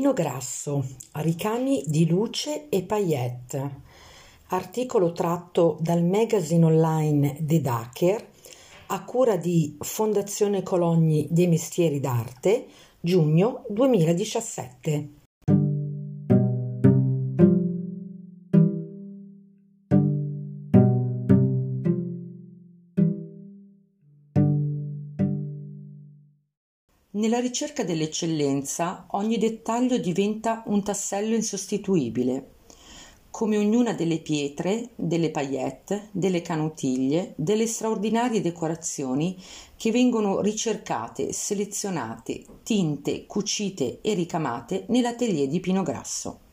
Pino Grasso, ricami di luce e paillette, articolo tratto dal magazine online The Dacher, a cura di Fondazione Cologni dei Mestieri d'Arte, giugno 2017. Nella ricerca dell'eccellenza ogni dettaglio diventa un tassello insostituibile, come ognuna delle pietre, delle paillette, delle canutiglie, delle straordinarie decorazioni che vengono ricercate, selezionate, tinte, cucite e ricamate nell'atelier di Pino Grasso.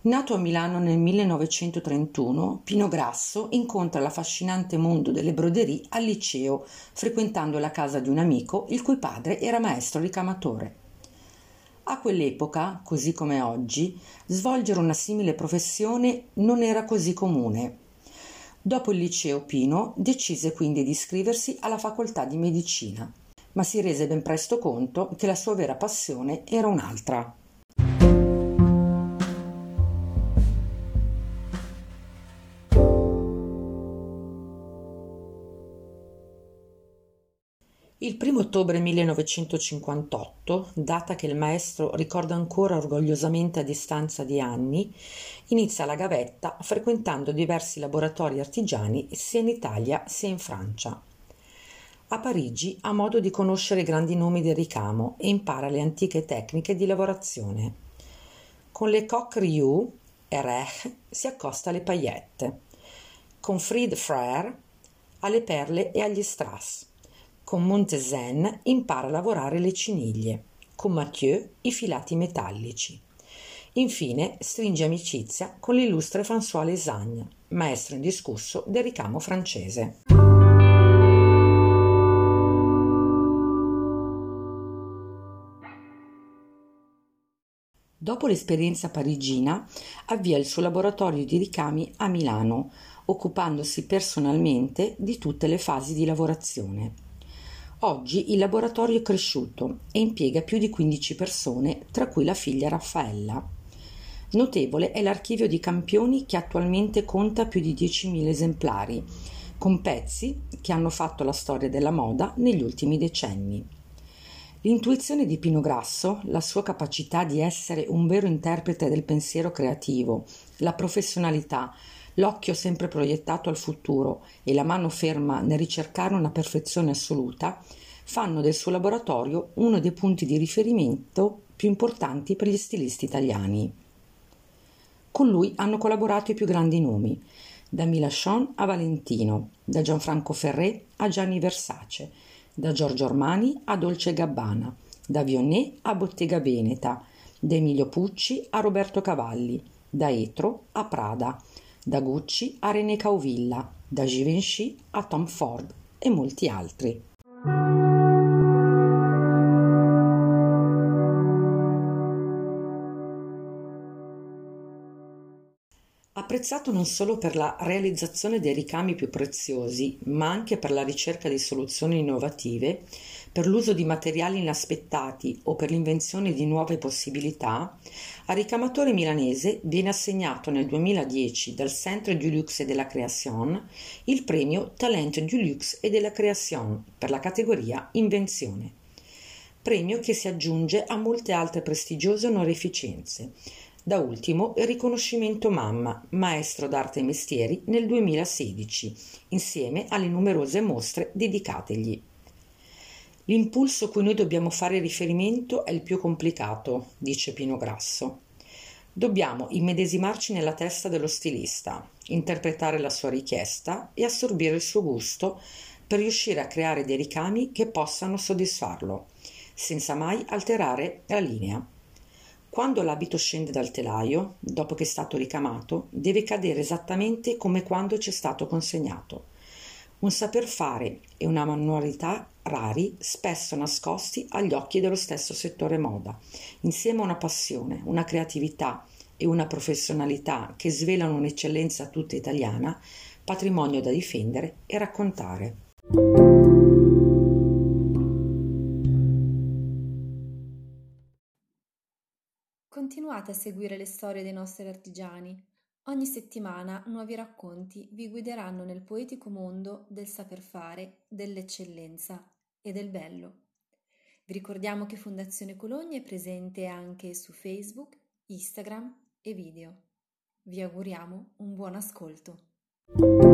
Nato a Milano nel 1931, Pino Grasso incontra l'affascinante mondo delle broderie al liceo, frequentando la casa di un amico il cui padre era maestro ricamatore. A quell'epoca, così come oggi, svolgere una simile professione non era così comune. Dopo il liceo Pino decise quindi di iscriversi alla facoltà di medicina, ma si rese ben presto conto che la sua vera passione era un'altra. Il 1 ottobre 1958, data che il maestro ricorda ancora orgogliosamente a distanza di anni, inizia la gavetta frequentando diversi laboratori artigiani sia in Italia sia in Francia. A Parigi ha modo di conoscere i grandi nomi del ricamo e impara le antiche tecniche di lavorazione. Con le Coque Rieu e Rech si accosta alle paillette, con Fried Frère alle perle e agli strass. Con Montezemolo impara a lavorare le ciniglie, con Mathieu i filati metallici. Infine stringe amicizia con l'illustre François Lesagne, maestro indiscusso del ricamo francese. Dopo l'esperienza parigina, avvia il suo laboratorio di ricami a Milano, occupandosi personalmente di tutte le fasi di lavorazione. Oggi il laboratorio è cresciuto e impiega più di 15 persone, tra cui la figlia Raffaella. Notevole è l'archivio di campioni che attualmente conta più di 10.000 esemplari, con pezzi che hanno fatto la storia della moda negli ultimi decenni. L'intuizione di Pino Grasso, la sua capacità di essere un vero interprete del pensiero creativo, la professionalità, l'occhio sempre proiettato al futuro e la mano ferma nel ricercare una perfezione assoluta fanno del suo laboratorio uno dei punti di riferimento più importanti per gli stilisti italiani. Con lui hanno collaborato i più grandi nomi, da Mila Schön a Valentino, da Gianfranco Ferré a Gianni Versace, da Giorgio Armani a Dolce Gabbana, da Vionnet a Bottega Veneta, da Emilio Pucci a Roberto Cavalli, da Etro a Prada, da Gucci a René Cauvilla, da Givenchy a Tom Ford e molti altri. Apprezzato non solo per la realizzazione dei ricami più preziosi, ma anche per la ricerca di soluzioni innovative, per l'uso di materiali inaspettati o per l'invenzione di nuove possibilità, al ricamatore milanese viene assegnato nel 2010 dal Centre du Luxe et de la Création il premio Talent du Luxe et de la Création per la categoria Invenzione, premio che si aggiunge a molte altre prestigiose onorificenze. Da ultimo il riconoscimento Mamma, maestro d'arte e mestieri nel 2016, insieme alle numerose mostre dedicategli. L'impulso cui noi dobbiamo fare riferimento è il più complicato, dice Pino Grasso. Dobbiamo immedesimarci nella testa dello stilista, interpretare la sua richiesta e assorbire il suo gusto per riuscire a creare dei ricami che possano soddisfarlo, senza mai alterare la linea. Quando l'abito scende dal telaio, dopo che è stato ricamato, deve cadere esattamente come quando ci è stato consegnato. Un saper fare e una manualità rari, spesso nascosti agli occhi dello stesso settore moda, insieme a una passione, una creatività e una professionalità che svelano un'eccellenza tutta italiana, patrimonio da difendere e raccontare. Continuate a seguire le storie dei nostri artigiani. Ogni settimana nuovi racconti vi guideranno nel poetico mondo del saper fare, dell'eccellenza e del bello. Vi ricordiamo che Fondazione Cologni è presente anche su Facebook, Instagram e video. Vi auguriamo un buon ascolto.